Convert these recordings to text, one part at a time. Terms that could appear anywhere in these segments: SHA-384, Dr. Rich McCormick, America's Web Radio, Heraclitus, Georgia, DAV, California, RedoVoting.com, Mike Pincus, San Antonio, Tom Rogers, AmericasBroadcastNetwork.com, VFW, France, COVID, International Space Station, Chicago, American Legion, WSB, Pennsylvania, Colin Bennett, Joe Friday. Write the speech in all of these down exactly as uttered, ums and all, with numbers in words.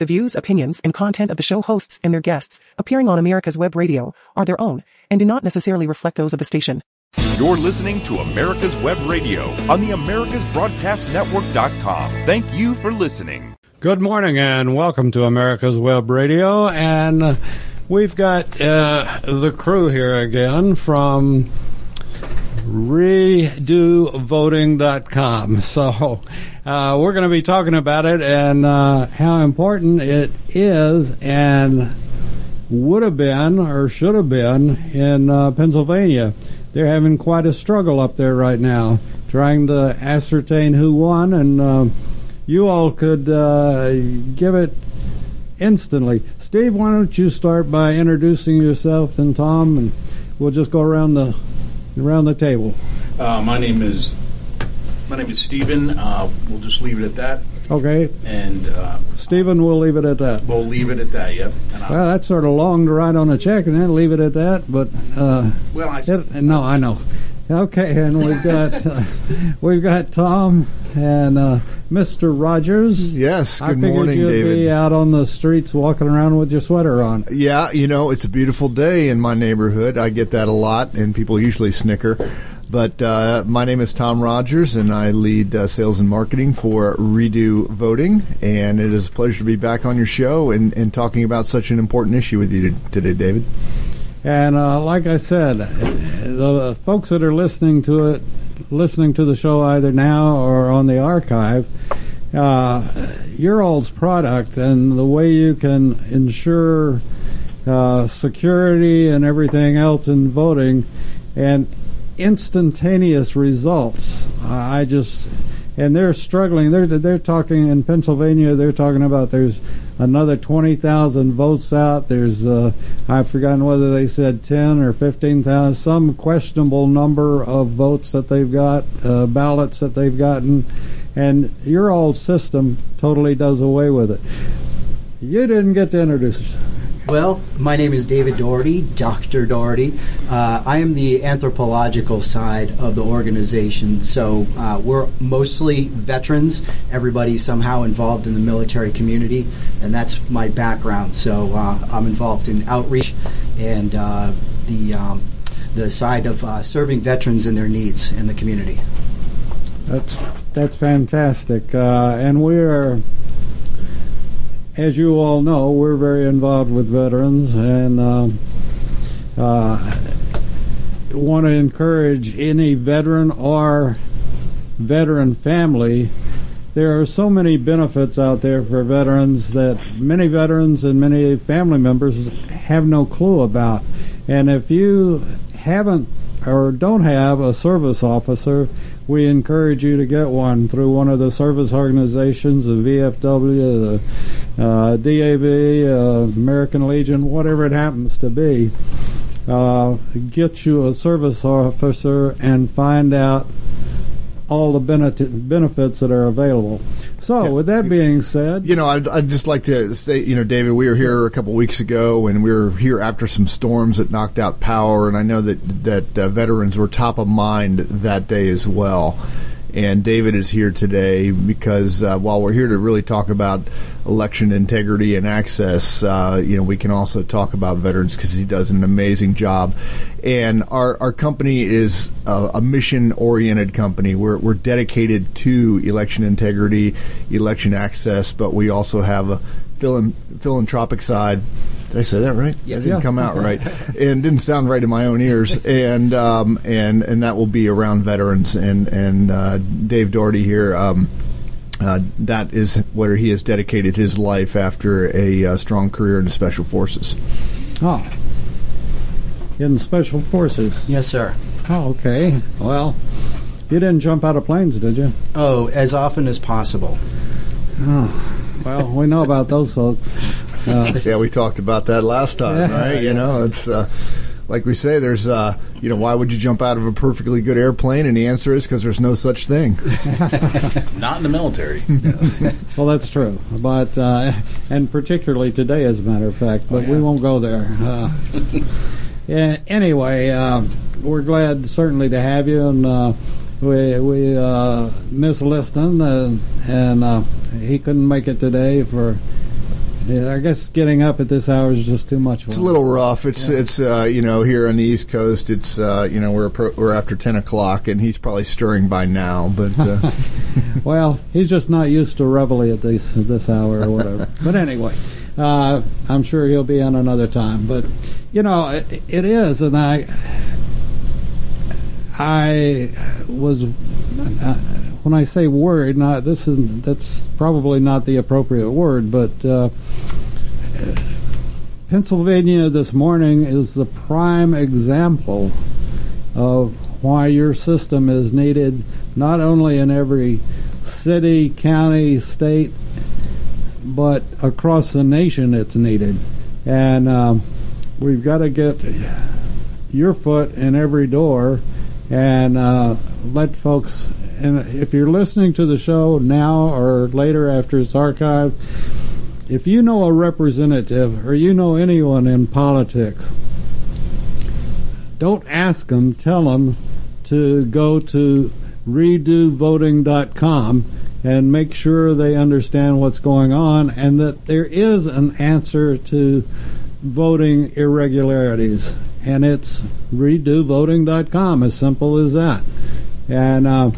The views, opinions, and content of the show hosts and their guests appearing on America's Web Radio are their own and do not necessarily reflect those of the station. You're listening to America's Web Radio on the Americas Broadcast Network dot com. Thank you for listening. Good morning and welcome to America's Web Radio. And we've got uh, the crew here again from Redo Voting dot com. So uh, we're going to be talking about it and uh, how important it is and would have been or should have been in uh, Pennsylvania. They're having quite a struggle up there right now, trying to ascertain who won, and uh, you all could uh, give it instantly. Steve, why don't you start by introducing yourself and Tom, and we'll just go around the around the table. Uh, my name is my name is Stephen. Uh, we'll just leave it at that. Okay. And uh, Stephen, we'll leave it at that. We'll leave it at that. Yep. And well, that's sort of long to write on a check, and then leave it at that. But uh, well, I it, no, I know. Okay, and we've got uh, we've got Tom and uh, Mister Rogers. Yes. Good morning, David. I figured you'd be out on the streets walking around with your sweater on. Yeah, you know, it's a beautiful day in my neighborhood. I get that a lot, and people usually snicker. But uh, my name is Tom Rogers, and I lead uh, sales and marketing for Redo Voting. And it is a pleasure to be back on your show and, and talking about such an important issue with you today, David. And uh, like I said, the folks that are listening to it, listening to the show either now or on the archive, uh, your all's product and the way you can ensure uh, security and everything else in voting and instantaneous results. I just and they're struggling. They're they're talking in Pennsylvania. They're talking about there's another twenty thousand votes out. There's uh, I've forgotten whether they said ten or fifteen thousand, some questionable number of votes that they've got, uh, ballots that they've gotten, and your old system totally does away with it. You didn't get to introduce. Well, my name is David Daugherty, Doctor Daugherty. Uh, I am the anthropological side of the organization, so uh, we're mostly veterans, everybody somehow involved in the military community, and that's my background. So uh, I'm involved in outreach and uh, the, um, the side of uh, serving veterans and their needs in the community. That's, that's fantastic, uh, and we're... As you all know, we're very involved with veterans and uh, uh, want to encourage any veteran or veteran family. There are so many benefits out there for veterans that many veterans and many family members have no clue about. And if you haven't or don't have a service officer, we encourage you to get one through one of the service organizations, the V F W, the uh, D A V, uh, American Legion, whatever it happens to be. Uh, get you a service officer and find out all the benefit, benefits that are available. So, with that being said... You know, I'd, I'd just like to say, you know, David, we were here a couple of weeks ago, and we were here after some storms that knocked out power, and I know that, that uh, veterans were top of mind that day as well. And David is here today because uh, while we're here to really talk about election integrity and access, uh, you know, we can also talk about veterans because he does an amazing job. And our, our company is a, a mission-oriented company. We're, we're dedicated to election integrity, election access, but we also have a philanthropic side. Did I say that right? Yes. That didn't yeah. come out right, and didn't sound right in my own ears. And um, and and that will be around veterans. And and uh, Dave Daugherty here. Um, uh, that is where he has dedicated his life after a uh, strong career in the Special Forces. Oh, in Special Forces. Yes, sir. Oh, okay. Well, you didn't jump out of planes, did you? Oh, as often as possible. Oh, well, we know about those folks. Uh, yeah, we talked about that last time, yeah, right? You yeah. know, it's uh, like we say, there's, uh, you know, why would you jump out of a perfectly good airplane? And the answer is because there's no such thing. Not in the military. No. Well, that's true. But, uh, and particularly today, as a matter of fact, but oh, yeah. we won't go there. Uh, yeah, anyway, uh, we're glad certainly to have you. And uh, we, we uh, miss Liston, uh, and uh, he couldn't make it today for I guess getting up at this hour is just too much. It's a little rough. It's yeah. it's uh, you know, here on the East Coast, it's uh, you know, we're pro- we're after ten o'clock, and he's probably stirring by now. But uh. Well, he's just not used to reveille at this this hour or whatever. But anyway, uh, I'm sure he'll be on another time. But you know, it, it is, and I I was. Uh, When I say worried, not this isn't. That's probably not the appropriate word, but uh, Pennsylvania this morning is the prime example of why your system is needed, not only in every city, county, state, but across the nation. It's needed, and um, we've got to get your foot in every door and uh, let folks. And if you're listening to the show now or later after it's archived, if you know a representative or you know anyone in politics, don't ask them, tell them to go to redo voting dot com and make sure they understand what's going on and that there is an answer to voting irregularities. And it's redo voting dot com, as simple as that. And uh,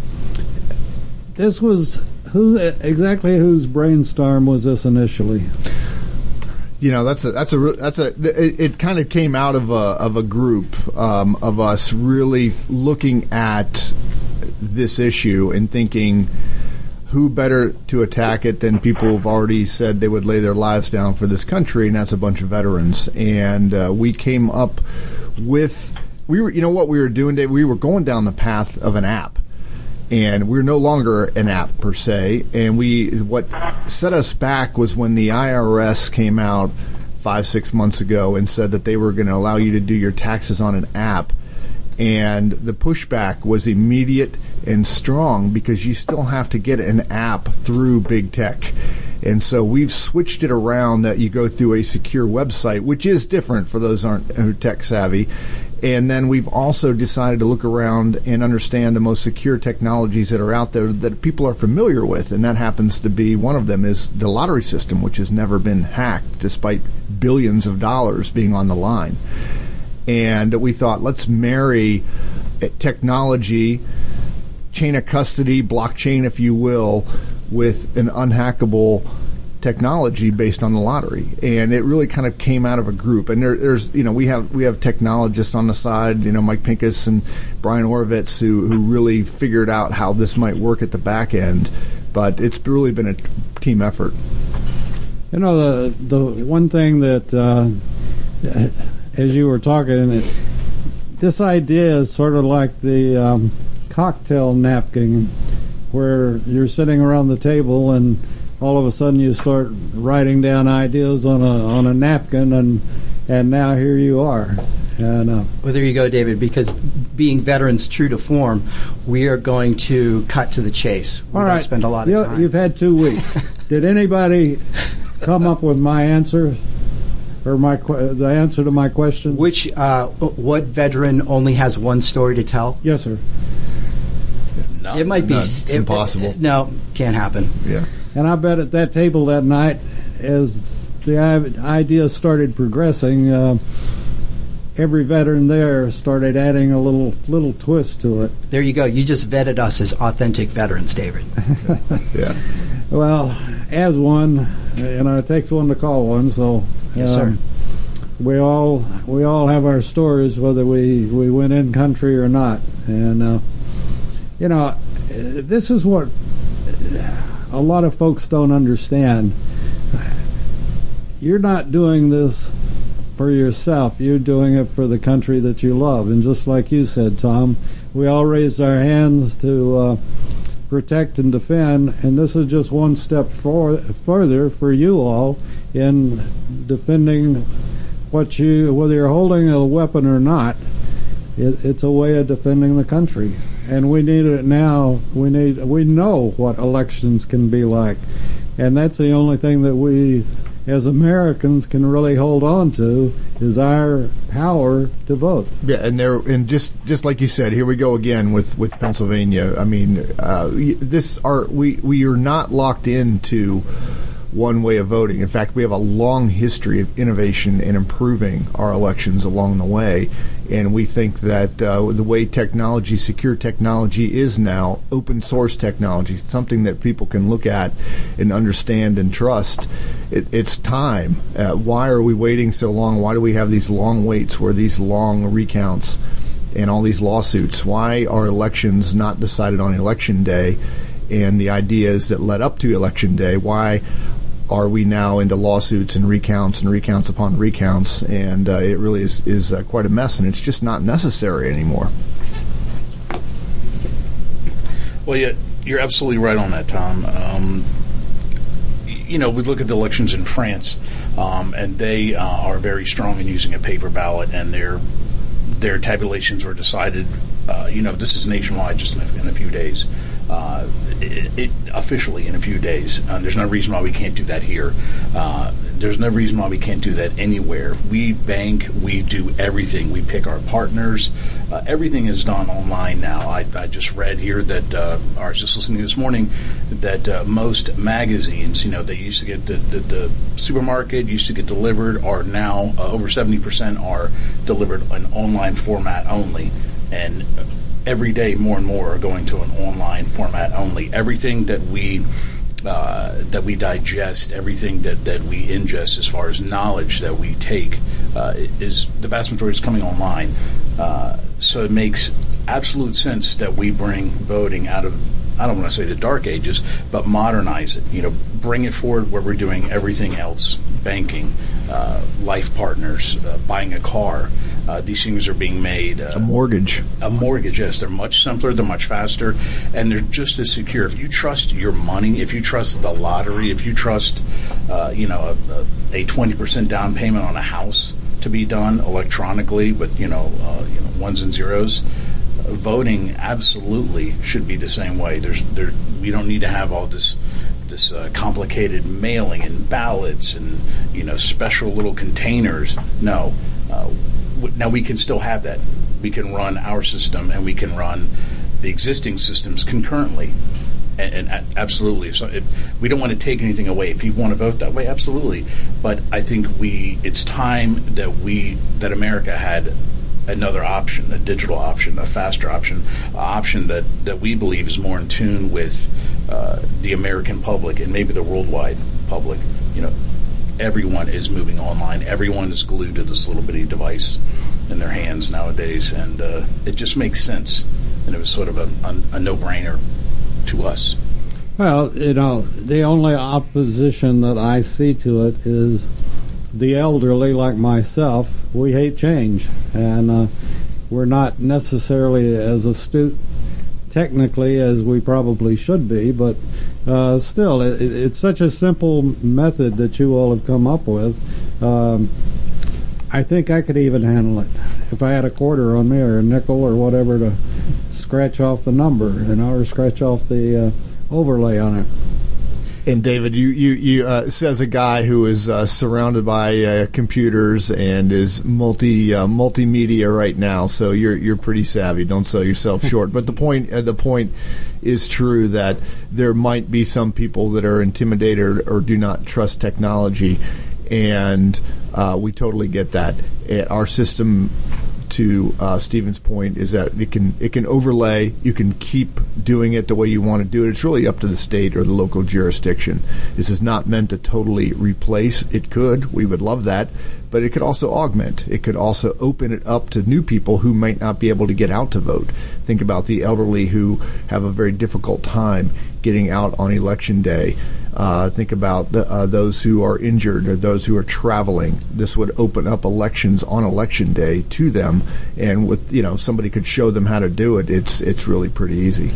this was who exactly whose brainstorm was this initially? You know, that's a that's a that's a it, it kind of came out of a of a group um, of us really looking at this issue and thinking, who better to attack it than people who've already said they would lay their lives down for this country, and that's a bunch of veterans. And uh, we came up with. We were, you know, what we were doing, Dave. We were going down the path of an app, and we're no longer an app per se. And we, what set us back was when the I R S came out five, six months ago and said that they were going to allow you to do your taxes on an app. And the pushback was immediate and strong because you still have to get an app through big tech. And so we've switched it around that you go through a secure website, which is different for those aren't who tech savvy. And then we've also decided to look around and understand the most secure technologies that are out there that people are familiar with. And that happens to be one of them is the lottery system, which has never been hacked despite billions of dollars being on the line. And we thought, let's marry technology, chain of custody, blockchain, if you will, with an unhackable technology based on the lottery. And it really kind of came out of a group. And there, there's, you know, we have we have technologists on the side, you know, Mike Pincus and Brian Orvitz, who, who really figured out how this might work at the back end. But it's really been a t- team effort. You know, the, the one thing that, uh, as you were talking, it, this idea is sort of like the um, cocktail napkin where you're sitting around the table and all of a sudden you start writing down ideas on a on a napkin, and and now here you are. And uh, well, there you go, David, because being veterans true to form, we are going to cut to the chase. We all right. Spend a lot of you, time. You've had two weeks. Did anybody come up with my answer? Or my the answer to my question? Which, uh, what veteran only has one story to tell? Yes, sir. No, it might be... No, it's it, impossible. It, no, can't happen. Yeah. And I bet at that table that night, as the idea started progressing, uh, every veteran there started adding a little little twist to it. There you go. You just vetted us as authentic veterans, David. Yeah. Well, as one, you know, it takes one to call one, so... Yes, sir. Um, we all we all have our stories, whether we, we went in country or not. And, uh, you know, this is what a lot of folks don't understand. You're not doing this for yourself. You're doing it for the country that you love. And just like you said, Tom, we all raised our hands to uh, protect and defend, and this is just one step for, further for you all in defending what you, whether you're holding a weapon or not, it, it's a way of defending the country. And we need it now. We need. We know what elections can be like, and that's the only thing that we, as Americans, can really hold on to is our power to vote. Yeah, and there, and just just like you said, here we go again with, with Pennsylvania. I mean, uh, this are we we are not locked into one way of voting. In fact, we have a long history of innovation and improving our elections along the way, and we think that uh, the way technology, secure technology is now, open source technology, something that people can look at and understand and trust, it, it's time. Uh, why are we waiting so long? Why do we have these long waits where these long recounts and all these lawsuits? Why are elections not decided on Election Day and the ideas that led up to Election Day? Why are we now into lawsuits and recounts and recounts upon recounts? And uh, it really is, is uh, quite a mess, and it's just not necessary anymore. Well, yeah, you're absolutely right on that, Tom. Um, you know, we look at the elections in France, um, and they uh, are very strong in using a paper ballot, and their their tabulations were decided, uh, you know, this is nationwide, just in a, in a few days. Uh, it, it officially in a few days. Uh, there's no reason why we can't do that here. Uh, there's no reason why we can't do that anywhere. We bank, we do everything. We pick our partners. Uh, everything is done online now. I, I just read here that, uh, I was just listening this morning, that uh, most magazines, you know, that used to get the, the, the supermarket, used to get delivered, are now uh, over seventy percent are delivered in online format only. And uh, every day more and more are going to an online format only. Everything that we uh, that we digest, everything that, that we ingest as far as knowledge that we take, uh, is the vast majority is coming online. Uh, so it makes absolute sense that we bring voting out of, I don't want to say the dark ages, but modernize it. You know, bring it forward where we're doing everything else: banking, uh, life partners, uh, buying a car. Uh, these things are being made. Uh, a mortgage. A mortgage, yes. They're much simpler, they're much faster, and they're just as secure. If you trust your money, if you trust the lottery, if you trust, uh, you know, a, a twenty percent down payment on a house to be done electronically with, you know, uh, you know, ones and zeros. Voting absolutely should be the same way. There's, there, we don't need to have all this, this uh, complicated mailing and ballots and, you know, special little containers. No, uh, w- now we can still have that. We can run our system and we can run the existing systems concurrently. And, and absolutely, so it, we don't want to take anything away. If people want to vote that way, absolutely. But I think we, it's time that we, that America had another option, a digital option, a faster option, an option that, that we believe is more in tune with uh, the American public and maybe the worldwide public. You know, everyone is moving online. Everyone is glued to this little bitty device in their hands nowadays, and uh, it just makes sense. And it was sort of a, a, a no-brainer to us. Well, you know, the only opposition that I see to it is the elderly, like myself. We hate change, and uh, we're not necessarily as astute technically as we probably should be, but uh, still, it, it's such a simple method that you all have come up with. Um, I think I could even handle it if I had a quarter on me or a nickel or whatever to scratch off the number, you know, or scratch off the uh, overlay on it. And David, you you you uh, says a guy who is uh, surrounded by uh, computers and is multi uh, multimedia right now. So you're you're pretty savvy. Don't sell yourself short. But the point uh, the point is true that there might be some people that are intimidated or, or do not trust technology, and uh, we totally get that. Our system, to uh, Stephen's point, is that it can it can overlay. You can keep doing it the way you want to do it. It's really up to the state or the local jurisdiction. This is not meant to totally replace. It could. We would love that. But it could also augment. It could also open it up to new people who might not be able to get out to vote. Think about the elderly who have a very difficult time getting out on Election Day. Uh, think about the, uh, those who are injured or those who are traveling. This would open up elections on Election Day to them, and with, you know, somebody could show them how to do it. It's it's really pretty easy.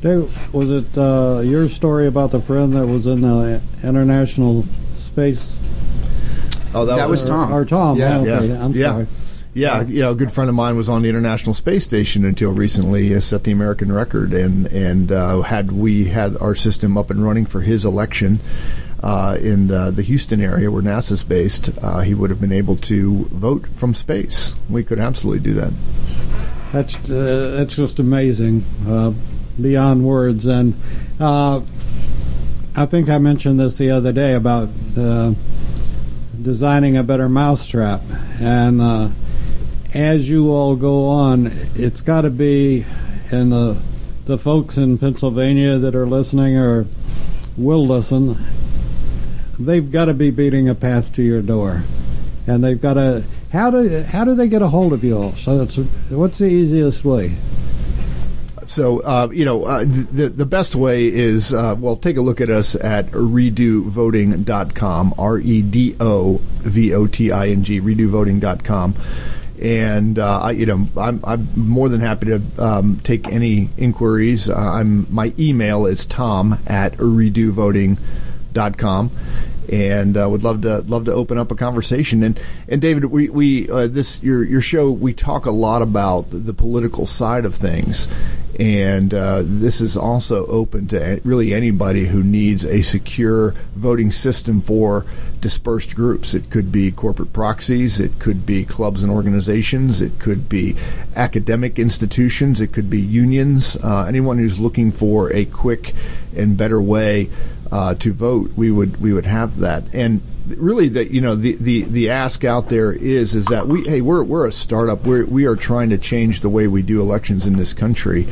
Dave, was it uh, your story about the friend that was in the International Space? Oh, that, that was, was Tom. Or, or Tom. Yeah, oh, okay. yeah. I'm yeah. sorry. Yeah, you know, a good friend of mine was on the International Space Station until recently. He set the American record, and and uh, had we had our system up and running for his election uh, in the, the Houston area where NASA's based, uh, he would have been able to vote from space. We could absolutely do that. That's uh, that's just amazing, uh, beyond words, and uh, I think I mentioned this the other day about uh, designing a better mousetrap. And uh, as you all go on, it's got to be, and the, the folks in Pennsylvania that are listening or will listen, they've got to be beating a path to your door. And they've got to, how do how do they get a hold of you all? So it's, what's the easiest way? So, uh, you know, uh, the, the best way is, uh, well, take a look at us at redo voting dot com, R E D O V O T I N G, redo voting dot com. And, uh, I, you know, I'm, I'm more than happy to um, take any inquiries. Uh, I'm, my email is tom at redo voting dot com. And uh, would love to love to open up a conversation. And and David, we we uh, this your your show, we talk a lot about the, the political side of things, and uh, this is also open to really anybody who needs a secure voting system for dispersed groups. It could be corporate proxies, it could be clubs and organizations, it could be academic institutions, it could be unions. Uh, anyone who's looking for a quick and better way Uh, to vote, we would we would have that. And really, that you know, the, the, the ask out there is is that we hey we're we're a startup. We we are trying to change the way we do elections in this country,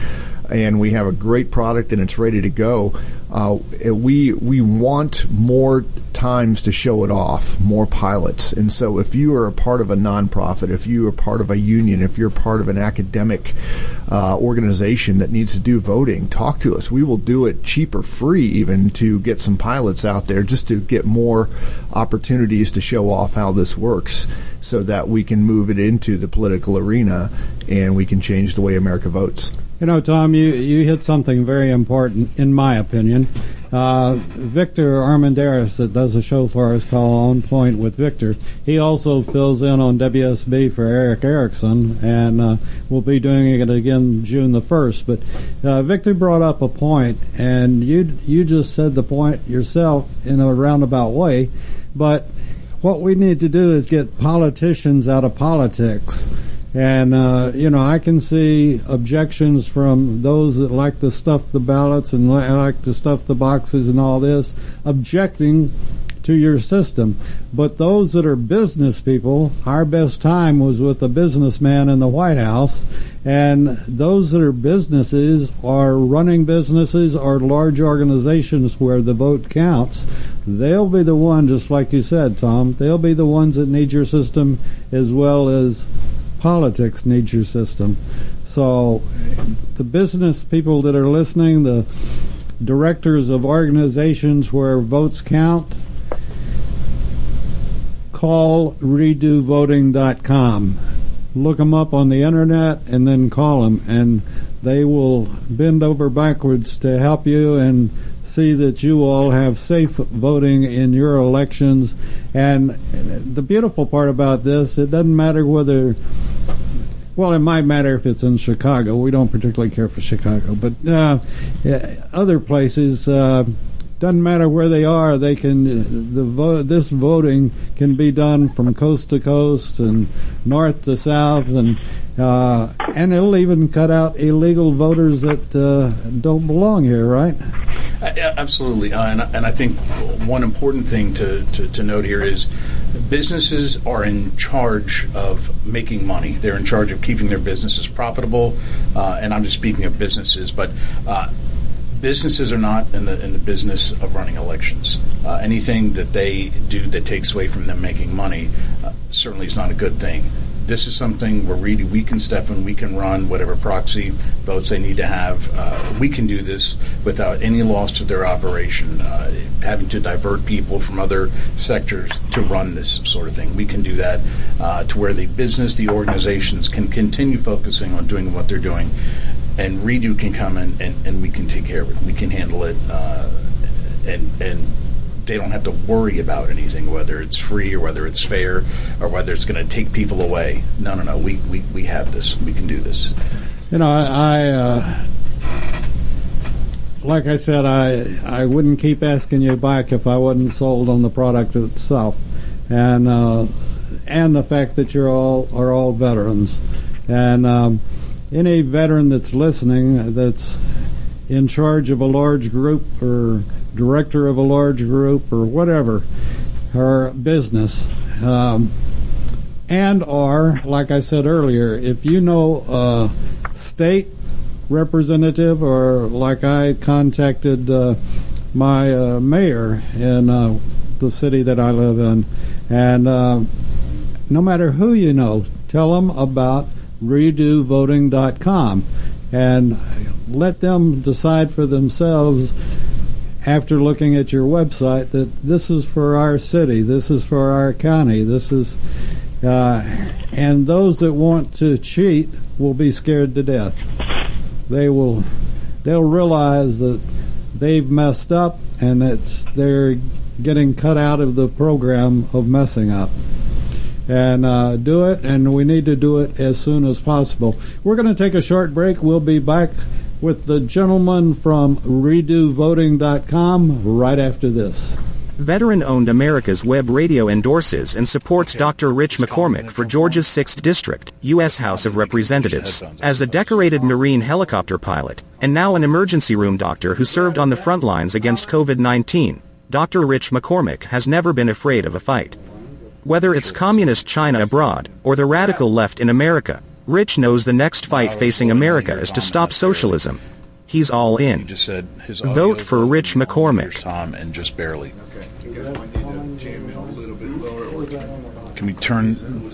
and we have a great product and it's ready to go. Uh, we we want more times to show it off, more pilots. And so, if you are a part of a nonprofit, if you are part of a union, if you're part of an academic uh, organization that needs to do voting, talk to us. We will do it cheap or free, even to get some pilots out there, just to get more opportunities to show off how this works, so that we can move it into the political arena and we can change the way America votes. You know, Tom, you, you hit something very important, in my opinion. Uh, Victor Armendaris, that does a show for us called On Point with Victor, he also fills in on W S B for Eric Erickson, and uh, will be doing it again June the first. But uh, Victor brought up a point, and you you just said the point yourself in a roundabout way. But what we need to do is get politicians out of politics. And, uh, you know, I can see objections from those that like to stuff the ballots and like to stuff the boxes and all this, objecting to your system. But those that are business people, our best time was with a businessman in the White House. And those that are businesses are running businesses or large organizations where the vote counts. They'll be the one, just like you said, Tom, they'll be the ones that need your system as well as politics needs your system. So the business people that are listening, the directors of organizations where votes count, call redo voting dot com. Look them up on the internet and then call them, and they will bend over backwards to help you and see that you all have safe voting in your elections. And the beautiful part about this, it doesn't matter whether, well, it might matter if it's in Chicago. We don't particularly care for Chicago, but uh, other places, uh, doesn't matter where they are. They can the vo- this voting can be done from coast to coast and north to south, and uh, and it'll even cut out illegal voters that uh, don't belong here, right? Absolutely, uh, and, and I think one important thing to, to, to note here is businesses are in charge of making money. They're in charge of keeping their businesses profitable, uh, and I'm just speaking of businesses, but uh, businesses are not in the in the business of running elections. Uh, anything that they do that takes away from them making money uh, certainly is not a good thing. This is something where really we can step in, we can run whatever proxy votes they need to have. Uh, we can do this without any loss to their operation, uh, having to divert people from other sectors to run this sort of thing. We can do that uh, to where the business, the organizations can continue focusing on doing what they're doing, and Redo can come in and, and we can take care of it. We can handle it, uh, and and. They don't have to worry about anything, whether it's free or whether it's fair or whether it's going to take people away. No, no, no. We, we, we have this. We can do this. You know, I, I uh, like I said, I I wouldn't keep asking you back if I wasn't sold on the product itself, and uh, and the fact that you're all are all veterans, and um, any veteran that's listening that's in charge of a large group or director of a large group or whatever, or business. Um, and or, like I said earlier, if you know a state representative, or like I contacted uh, my uh, mayor in uh, the city that I live in, and uh, no matter who you know, tell them about redo voting dot com and let them decide for themselves after looking at your website that this is for our city, this is for our county, this is uh, and those that want to cheat will be scared to death. They will they'll realize that they've messed up, and it's they're getting cut out of the program of messing up. And uh, do it, and we need to do it as soon as possible. We're going to take a short break. We'll be back with the gentleman from redo voting dot com right after this. Veteran-owned America's Web Radio endorses and supports Doctor Rich McCormick for Georgia's sixth District, U S. House of Representatives, as a decorated Marine helicopter pilot, and now an emergency room doctor who served on the front lines against covid nineteen. Doctor Rich McCormick has never been afraid of a fight. Whether it's communist China abroad, or the radical left in America, Rich knows the next fight facing America is to stop socialism. He's all in. Vote for Rich McCormick. Tom, and just barely. Can we turn?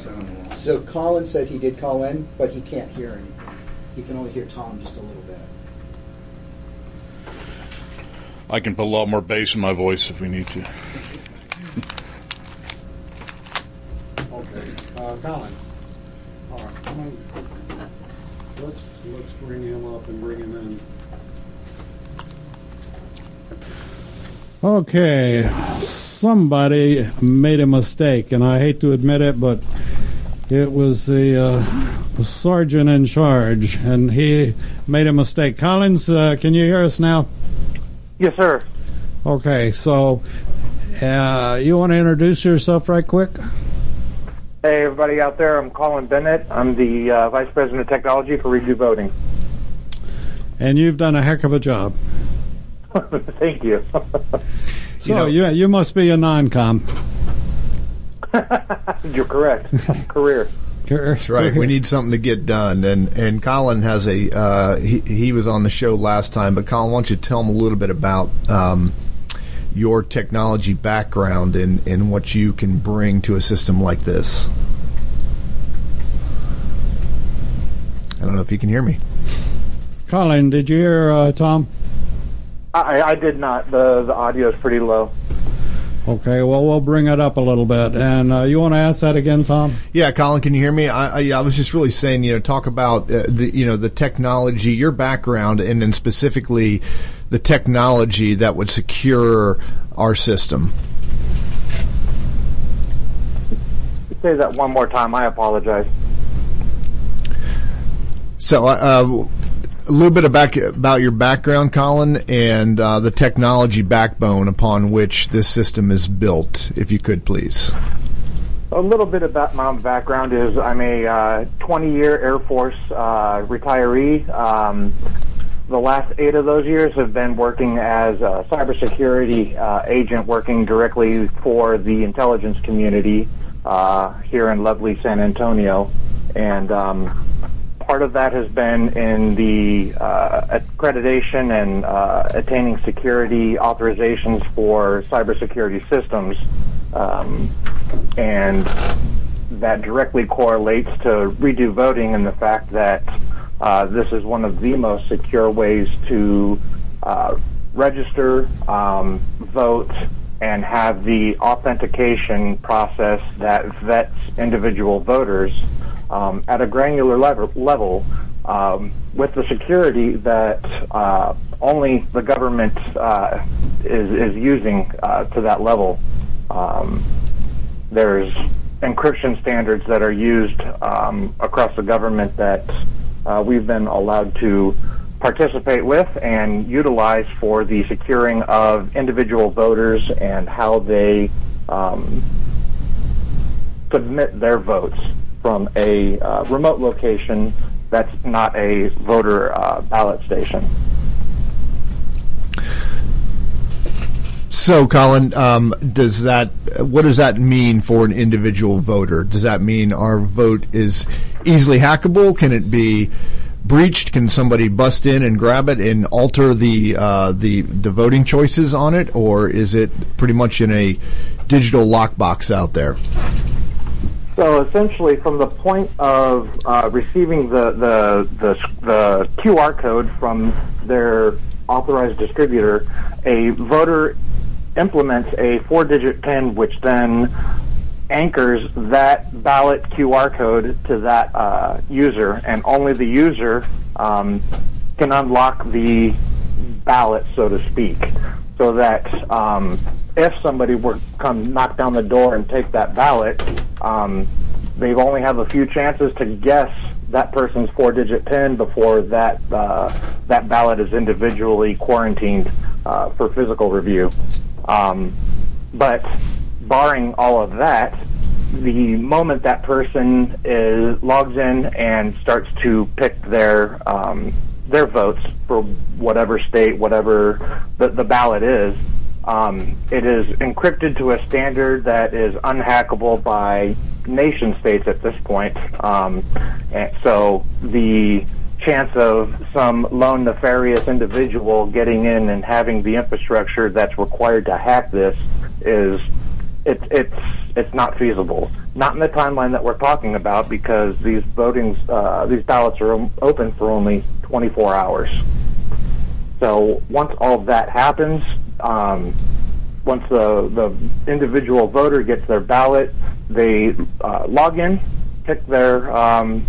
So Colin said he did call in, but he can't hear anything. He can only hear Tom just a little bit. I can put a lot more bass in my voice if we need to. Okay, uh, Colin. All right, come on. Let's let's bring him up and bring him in. Okay, somebody made a mistake, and I hate to admit it, but it was the, uh, the sergeant in charge, and he made a mistake. Collins, uh, can you hear us now? Yes, sir. Okay, so uh, you want to introduce yourself right quick? Hey, everybody out there, I'm Colin Bennett. I'm the uh, Vice President of Technology for Redo Voting. And you've done a heck of a job. Thank you. So you know, you, you must be a non-com. You're correct. Career. That's right. We need something to get done. And and Colin has a, uh, he, he was on the show last time, but Colin, why don't you tell him a little bit about um, your technology background and, and what you can bring to a system like this? I don't know if you can hear me. Colin, did you hear uh, Tom? I, I did not. The the audio is pretty low. Okay, well, we'll bring it up a little bit. And uh, you want to ask that again, Tom? Yeah, Colin, can you hear me? I, I, I was just really saying, you know, talk about uh, the you know the technology, your background, and then specifically the technology that would secure our system. Say that one more time. I apologize. So, uh, a little bit about, about your background, Colin, and uh, the technology backbone upon which this system is built, if you could, please. A little bit about my background is I'm a uh, twenty-year Air Force uh, retiree. Um, the last eight of those years have been working as a cybersecurity uh, agent, working directly for the intelligence community uh, here in lovely San Antonio. And Um, part of that has been in the uh, accreditation and uh, attaining security authorizations for cybersecurity systems, um, and that directly correlates to Redo Voting and the fact that uh, this is one of the most secure ways to uh, register, um, vote, and have the authentication process that vets individual voters Um, at a granular level, level um, with the security that uh, only the government uh, is, is using uh, to that level. Um, there's encryption standards that are used um, across the government that uh, we've been allowed to participate with and utilize for the securing of individual voters and how they um, submit their votes from a uh, remote location that's not a voter uh, ballot station. So, Colin, um, does that? What does that mean for an individual voter? Does that mean our vote is easily hackable? Can it be breached? Can somebody bust in and grab it and alter the uh, the the voting choices on it, or is it pretty much in a digital lockbox out there? So essentially, from the point of uh, receiving the, the the the Q R code from their authorized distributor, a voter implements a four-digit PIN, which then anchors that ballot Q R code to that uh, user, and only the user um, can unlock the ballot, so to speak, so that um, if somebody were to come knock down the door and take that ballot, um, they only have a few chances to guess that person's four-digit PIN before that uh, that ballot is individually quarantined uh, for physical review. Um, but barring all of that, the moment that person is logs in and starts to pick their um, their votes for whatever state, whatever the, the ballot is, um, it is encrypted to a standard that is unhackable by nation states at this point. Um, and so the chance of some lone nefarious individual getting in and having the infrastructure that's required to hack this is it, it's it's not feasible. Not in the timeline that we're talking about, because these votings, uh, these ballots are open for only twenty-four hours. So once all of that happens, um, once the, the individual voter gets their ballot, they uh, log in, pick their um,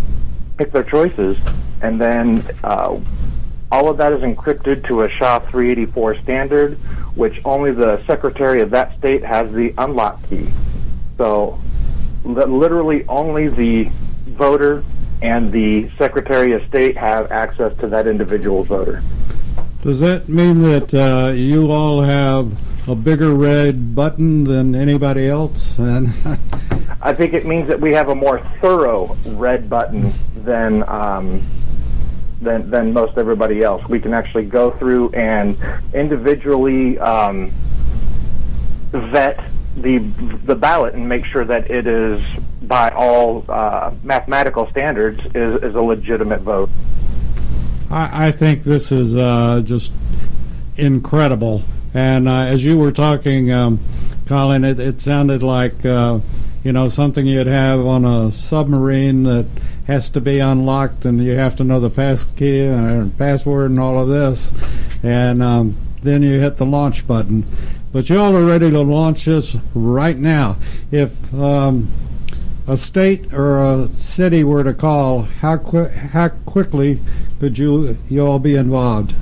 pick their choices, and then uh, all of that is encrypted to a S H A three eighty-four standard, which only the secretary of that state has the unlock key. So literally only the voter and the secretary of state have access to that individual voter. Does that mean that uh, you all have a bigger red button than anybody else? And I think it means that we have a more thorough red button than um, than than most everybody else. We can actually go through and individually um, vet the the ballot and make sure that it is, by all uh, mathematical standards, is, is a legitimate vote. I, I think this is uh, just incredible. And uh, as you were talking, um, Colin, it, it sounded like uh, you know, something you'd have on a submarine that has to be unlocked, and you have to know the pass key and password and all of this, and um, then you hit the launch button. But y'all are ready to launch this right now. If um, a state or a city were to call, how qui- how quickly could you you all be involved?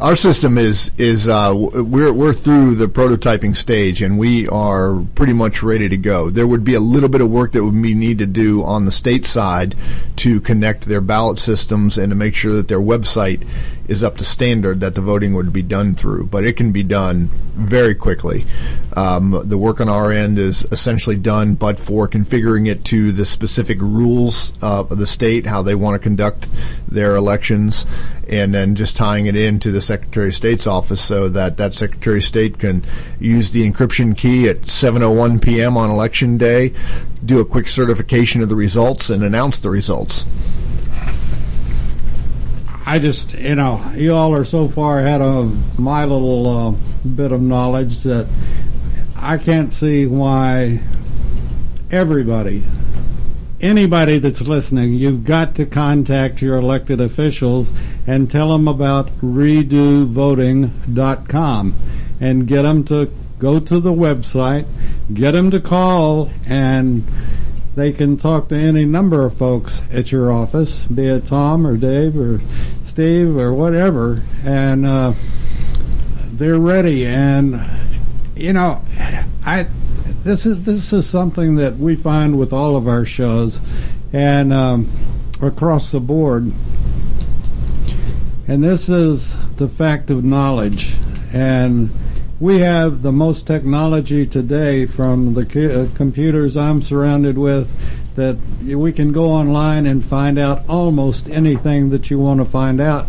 Our system is is uh, we're we're through the prototyping stage, and we are pretty much ready to go. There would be a little bit of work that we need to do on the state side to connect their ballot systems and to make sure that their website is up to standard that the voting would be done through. But it can be done very quickly. Um, the work on our end is essentially done, but for configuring it to the specific rules uh, of the state, how they want to conduct their elections, and then just tying it into the Secretary of State's office so that that Secretary of State can use the encryption key at seven oh one p.m. on Election Day, do a quick certification of the results, and announce the results. I just, you know, you all are so far ahead of my little uh, bit of knowledge that I can't see why everybody, anybody that's listening, you've got to contact your elected officials and tell them about redo voting dot com and get them to go to the website, get them to call, and they can talk to any number of folks at your office, be it Tom or Dave or Steve or whatever, and uh, they're ready. And you know, I this is this is something that we find with all of our shows and um, across the board. And this is the fact of knowledge, and we have the most technology today from the co- computers I'm surrounded with that we can go online and find out almost anything that you want to find out,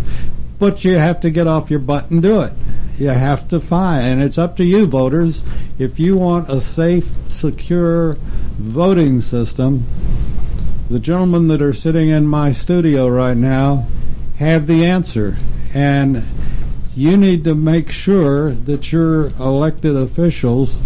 but you have to get off your butt and do it. you have to find, and it's up to you, voters, if you want a safe, secure voting system. The gentlemen that are sitting in my studio right now have the answer, and you need to make sure that your elected officials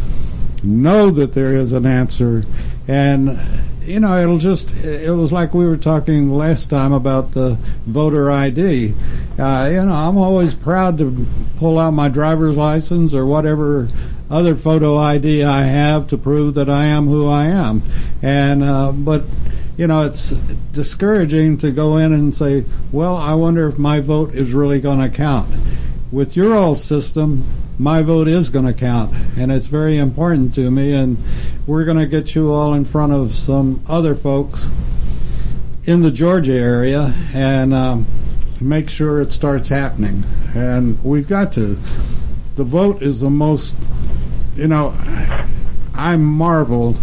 know that there is an answer. And you know, it'll just, it was like we were talking last time about the voter I D. Uh, you know, I'm always proud to pull out my driver's license or whatever other photo I D I have to prove that I am who I am. And, uh, but, you know, it's discouraging to go in and say, well, I wonder if my vote is really going to count. With your old system, my vote is going to count, and it's very important to me, and we're going to get you all in front of some other folks in the Georgia area and um, make sure it starts happening. And we've got to. The vote is the most, you know, I marvel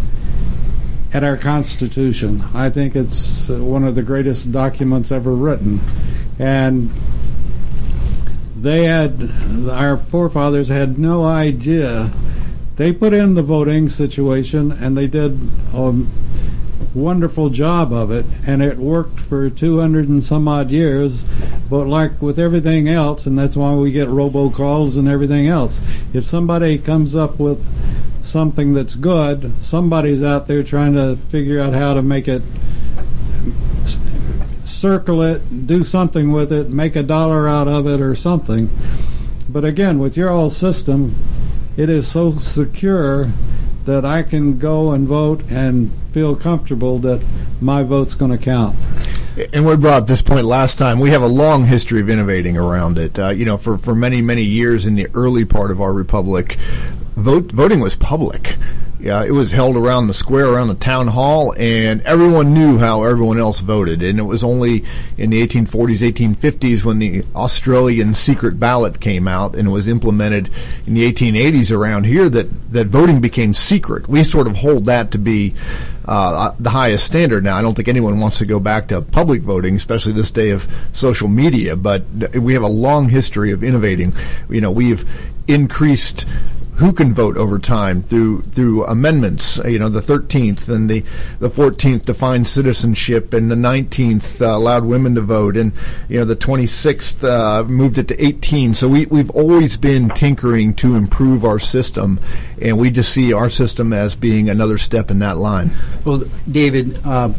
at our Constitution. I think it's one of the greatest documents ever written. And they had, our forefathers had no idea. They put in the voting situation, and they did a wonderful job of it, and it worked for two hundred and some odd years. But like with everything else, and that's why we get robocalls and everything else, if somebody comes up with something that's good, somebody's out there trying to figure out how to make it, circle it, do something with it, make a dollar out of it or something. But again, with your old system, it is so secure that I can go and vote and feel comfortable that my vote's going to count. And we brought up this point last time. We have a long history of innovating around it. Uh, you know, for, for many, many years in the early part of our republic, vote, voting was public. Yeah, it was held around the square, around the town hall, and everyone knew how everyone else voted. And it was only in the eighteen forties, eighteen fifties when the Australian secret ballot came out and was implemented in the eighteen eighties around here that, that voting became secret. We sort of hold that to be uh, the highest standard now. I don't think anyone wants to go back to public voting, especially this day of social media. But we have a long history of innovating. You know, we've increased who can vote over time through through amendments. You know, the thirteenth and the the fourteenth defined citizenship, and the nineteenth uh, allowed women to vote, and you know the twenty-sixth uh, moved it to eighteen. So we we've always been tinkering to improve our system, and we just see our system as being another step in that line. Well, David, uh,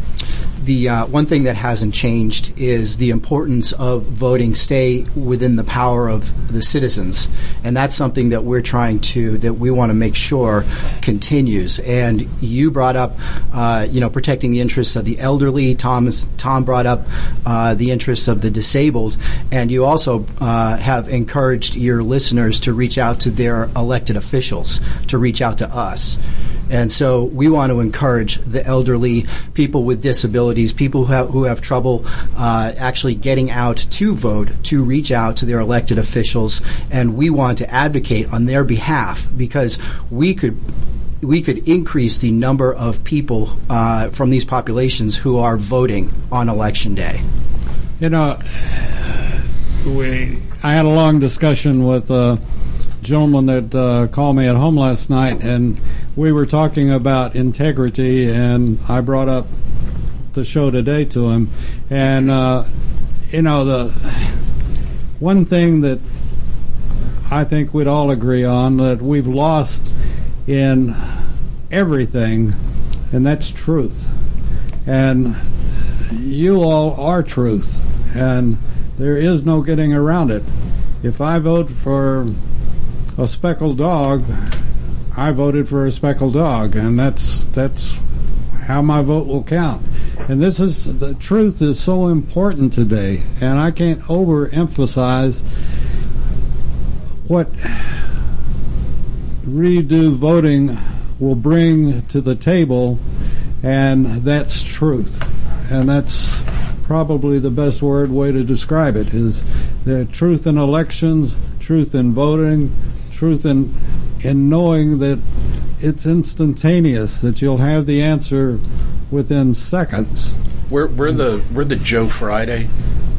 the uh, one thing that hasn't changed is the importance of voting stay within the power of the citizens, and that's something that we're trying to, that we want to make sure continues. And you brought up, uh, you know, protecting the interests of the elderly. Tom is, Tom brought up uh, the interests of the disabled. And you also uh, have encouraged your listeners to reach out to their elected officials, to reach out to us. And so we want to encourage the elderly, people with disabilities, people who have, who have trouble uh, actually getting out to vote, to reach out to their elected officials. And we want to advocate on their behalf, because we could we could increase the number of people uh, from these populations who are voting on Election Day. You know, we I had a long discussion with uh gentleman that uh, called me at home last night, and we were talking about integrity, and I brought up the show today to him. And uh, you know, the one thing that I think we'd all agree on that we've lost in everything, and that's truth. And you all are truth, and there is no getting around it. If I vote for a speckled dog, I voted for a speckled dog, and that's that's how my vote will count. And this is, the truth is so important today, and I can't overemphasize what redo voting will bring to the table, and that's truth. And that's probably the best word way to describe it, is the truth in elections, truth in voting, truth in in knowing that it's instantaneous, that you'll have the answer within seconds. We're we're the we're the Joe Friday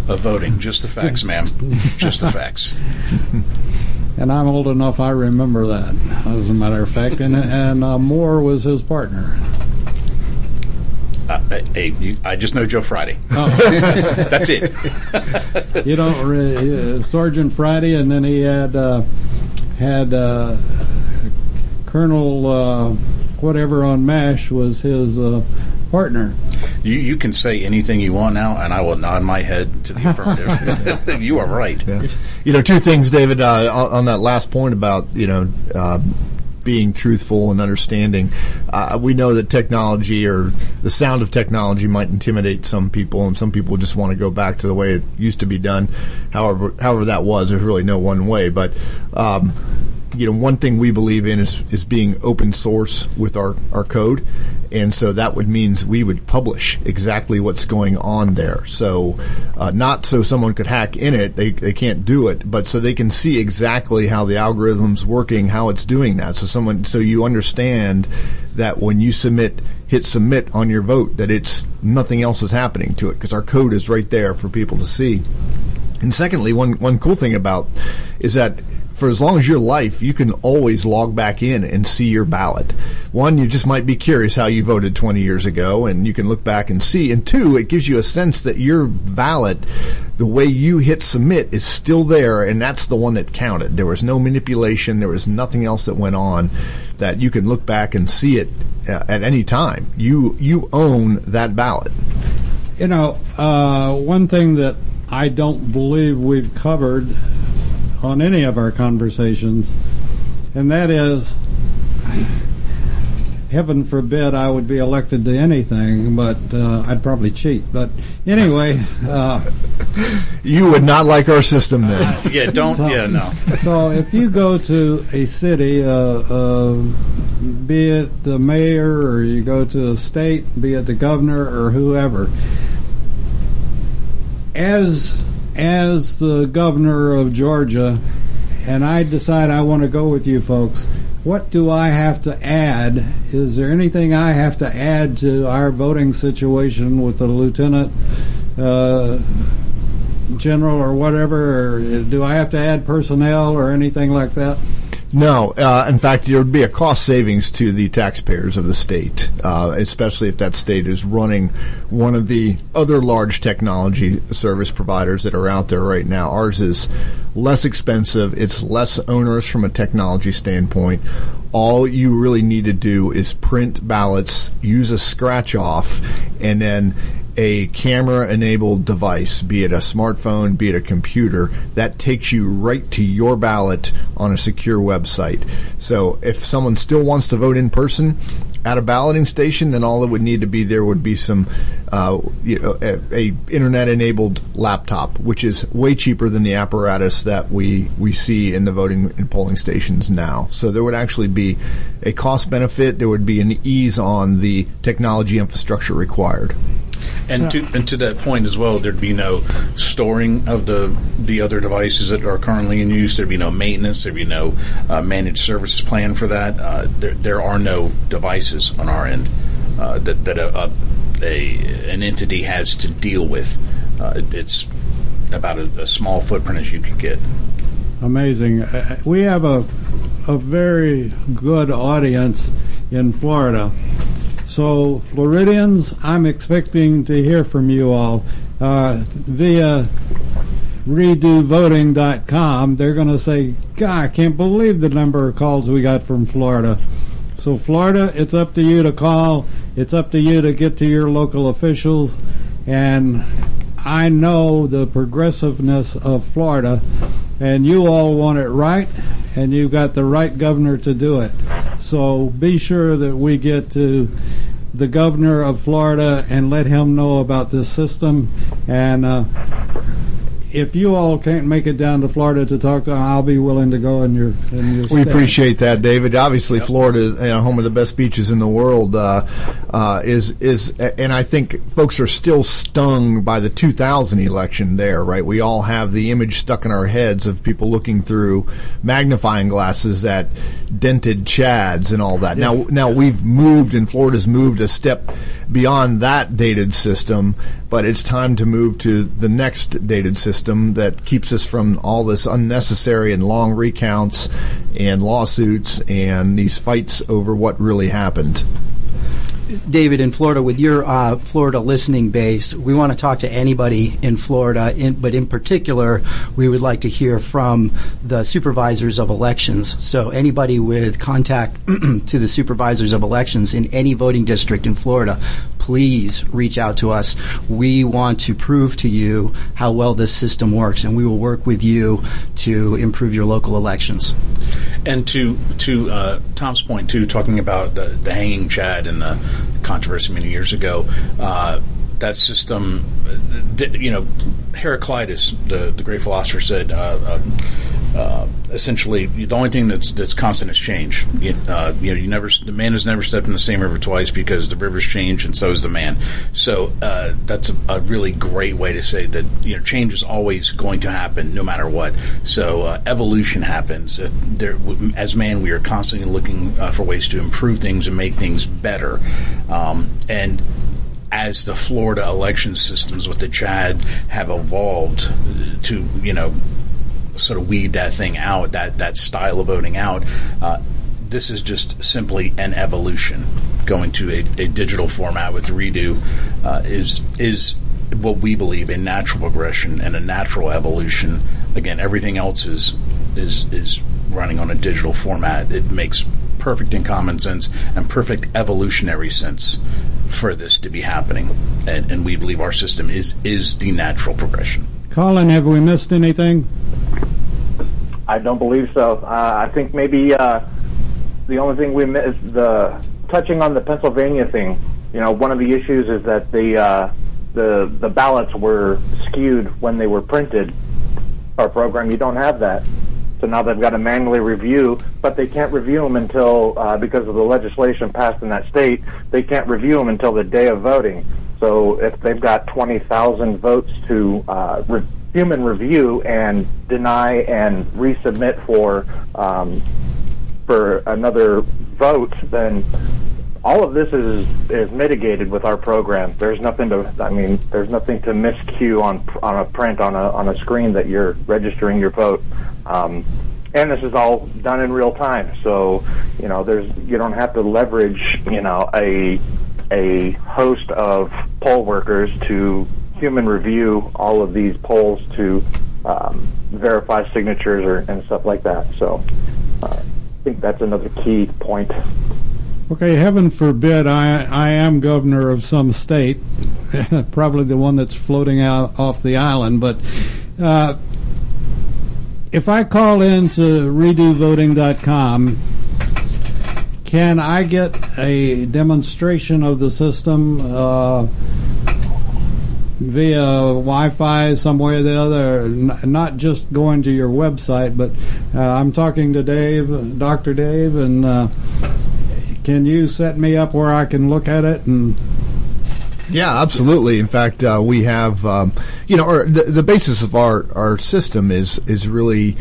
of voting. Just the facts, ma'am. Just the facts. And I'm old enough, I remember that, as a matter of fact. And, and uh, Moore was his partner. Uh, I, I just know Joe Friday. Oh. That's it. You don't re- uh, Sergeant Friday, and then he had uh, had uh, Colonel uh, whatever on MASH was his uh, partner. You you can say anything you want now, and I will nod my head to the affirmative. You are right. Yeah. You know, two things, David, uh, on that last point about, you know, uh, being truthful and understanding. Uh, we know that technology or the sound of technology might intimidate some people, and some people just want to go back to the way it used to be done. However, however that was, there's really no one way. But um, you know, one thing we believe in is, is being open source with our, our code. And so that would means we would publish exactly what's going on there. So uh, not so someone could hack in it, they they can't do it, but so they can see exactly how the algorithm's working, how it's doing that. So someone, so you understand that when you submit, hit submit on your vote, that it's nothing else is happening to it, because our code is right there for people to see. And secondly, one, one cool thing about is that for as long as your life, you can always log back in and see your ballot. One, you just might be curious how you voted twenty years ago, and you can look back and see. And two, it gives you a sense that your ballot, the way you hit submit, is still there, and that's the one that counted. There was no manipulation. There was nothing else that went on, that you can look back and see it uh, at any time. You you own that ballot. You know, uh, one thing that I don't believe we've covered on any of our conversations, and that is, heaven forbid I would be elected to anything, but uh, I'd probably cheat. But anyway, uh, you would not like our system then. Uh, yeah, don't. So, yeah, no. So if you go to a city, uh, uh, be it the mayor, or you go to a state, be it the governor or whoever, as As the governor of Georgia, and I decide I want to go with you folks, what do I have to add? Is there anything I have to add to our voting situation with the lieutenant uh, general or whatever? Or do I have to add personnel or anything like that? No. Uh, in fact, there would be a cost savings to the taxpayers of the state, uh, especially if that state is running one of the other large technology service providers that are out there right now. Ours is less expensive. It's less onerous from a technology standpoint. All you really need to do is print ballots, use a scratch-off, and then a camera-enabled device, be it a smartphone, be it a computer, that takes you right to your ballot on a secure website. So if someone still wants to vote in person at a balloting station, then all it would need to be there would be some uh, you know, a, a internet-enabled laptop, which is way cheaper than the apparatus that we, we see in the voting and polling stations now. So there would actually be a cost benefit. There would be an ease on the technology infrastructure required. And to and to that point as well, there'd be no storing of the the other devices that are currently in use. There'd be no maintenance. There'd be no uh, managed services plan for that. Uh, there there are no devices on our end uh, that that a, a, a an entity has to deal with. Uh, it, it's about a, a small footprint as you could get. Amazing. Uh, we have a a very good audience in Florida. So, Floridians, I'm expecting to hear from you all uh, via redo voting dot com. They're going to say, God, I can't believe the number of calls we got from Florida. So, Florida, it's up to you to call. It's up to you to get to your local officials. And I know the progressiveness of Florida, and you all want it right, and you've got the right governor to do it. So be sure that we get to the governor of Florida and let him know about this system. And uh, if you all can't make it down to Florida to talk to him, I'll be willing to go in your, in your state. We appreciate that, David. Obviously, yep. Florida is, you know, home of the best beaches in the world. Uh, uh, is is, and I think folks are still stung by the two thousand election there, right? We all have the image stuck in our heads of people looking through magnifying glasses at dented Chads and all that. Yeah. Now, now we've moved, and Florida's moved a step beyond that dated system, but it's time to move to the next dated system that keeps us from all this unnecessary and long recounts and lawsuits and these fights over what really happened. David, in Florida, with your uh, Florida listening base, we want to talk to anybody in Florida, in, but in particular, we would like to hear from the supervisors of elections. So anybody with contact to the supervisors of elections in any voting district in Florida, please reach out to us. We want to prove to you how well this system works, and we will work with you to improve your local elections. And to to uh, Tom's point, too, talking about the, the hanging Chad and the controversy many years ago, uh, that system, you know, Heraclitus, the, the great philosopher, said uh, uh, uh, essentially the only thing that's that's constant is change. It, uh, you know, you never the man has never stepped in the same river twice because the rivers change and so is the man. So uh, that's a, a really great way to say that, you know, change is always going to happen no matter what. So uh, evolution happens. Uh, there, as man, we are constantly looking uh, for ways to improve things and make things better, um, and. As the Florida election systems with the Chad have evolved to, you know, sort of weed that thing out, that, that style of voting out, uh, this is just simply an evolution. Going to a, a digital format with Redo uh, is is what we believe a natural progression and a natural evolution. Again, everything else is is is running on a digital format. It makes perfect in common sense and perfect evolutionary sense for this to be happening, and, and we believe our system is is the natural progression. Colin, have we missed anything? I don't believe so. Uh, I think maybe uh, the only thing we missed is the touching on the Pennsylvania thing. You know, one of the issues is that the uh, the the ballots were skewed when they were printed. Our program, you don't have that. So now they've got to manually review, but they can't review them until, uh, because of the legislation passed in that state, they can't review them until the day of voting. So if they've got twenty thousand votes to uh, re- human review and deny and resubmit for um, for another vote, then all of this is is mitigated with our program. There's nothing to, I mean, there's nothing to miscue on on a print on a on a screen that you're registering your vote. Um, and this is all done in real time, so you know there's you don't have to leverage you know a a host of poll workers to human review all of these polls to um, verify signatures or and stuff like that. So uh, I think that's another key point. Okay, heaven forbid I I am governor of some state, probably the one that's floating out off the island, but. Uh, If I call in to redo voting dot com, can I get a demonstration of the system uh, via Wi-Fi some way or the other? Not just going to your website, but uh, I'm talking to Dave, Doctor Dave, and uh, can you set me up where I can look at it and... Yeah, absolutely. In fact, uh, we have, um, you know, or the, the basis of our, our system is is really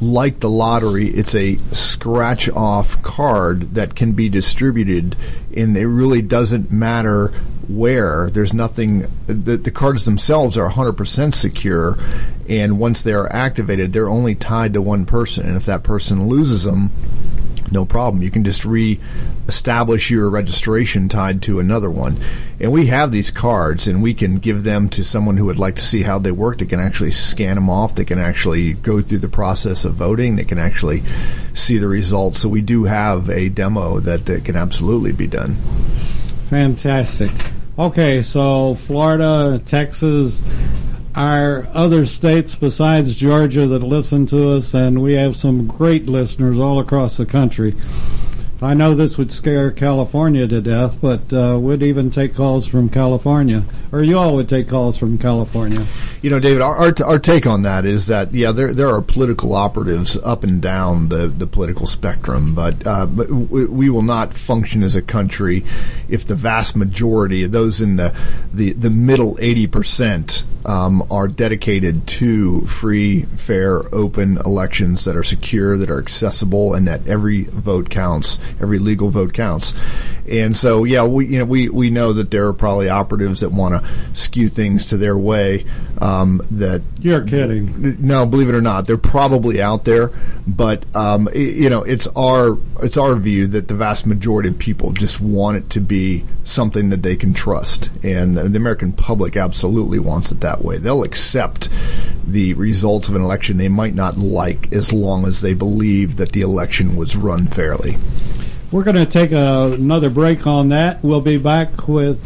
like the lottery. It's a scratch-off card that can be distributed, and it really doesn't matter where. There's nothing. The, the cards themselves are one hundred percent secure, and once they are activated, they're only tied to one person, and if that person loses them, no problem. You can just re-establish your registration tied to another one. And we have these cards, and we can give them to someone who would like to see how they work. They can actually scan them off. They can actually go through the process of voting. They can actually see the results. So we do have a demo that, that can absolutely be done. Fantastic. Okay, so Florida, Texas... Our other states besides Georgia that listen to us, and we have some great listeners all across the country. I know this would scare California to death, but uh, we'd even take calls from California, or you all would take calls from California. You know, David, our our, our take on that is that, yeah, there there are political operatives up and down the, the political spectrum, but, uh, but w- we will not function as a country if the vast majority of those in the, the, the middle eighty percent um, are dedicated to free, fair, open elections that are secure, that are accessible, and that every vote counts. Every legal vote counts. And so, yeah, we you know we, we know that there are probably operatives that want to skew things to their way. Um, that You're kidding. No, believe it or not, they're probably out there. But, um, you know, it's our it's our view that the vast majority of people just want it to be something that they can trust. And the American public absolutely wants it that way. They'll accept the results of an election they might not like as long as they believe that the election was run fairly. We're going to take a, another break on that. We'll be back with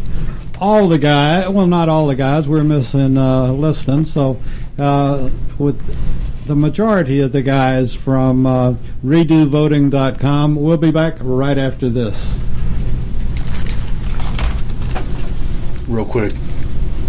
all the guys. Well, not all the guys. We're missing uh, Liston. So uh, with the majority of the guys from uh, redo voting dot com, we'll be back right after this. Real quick.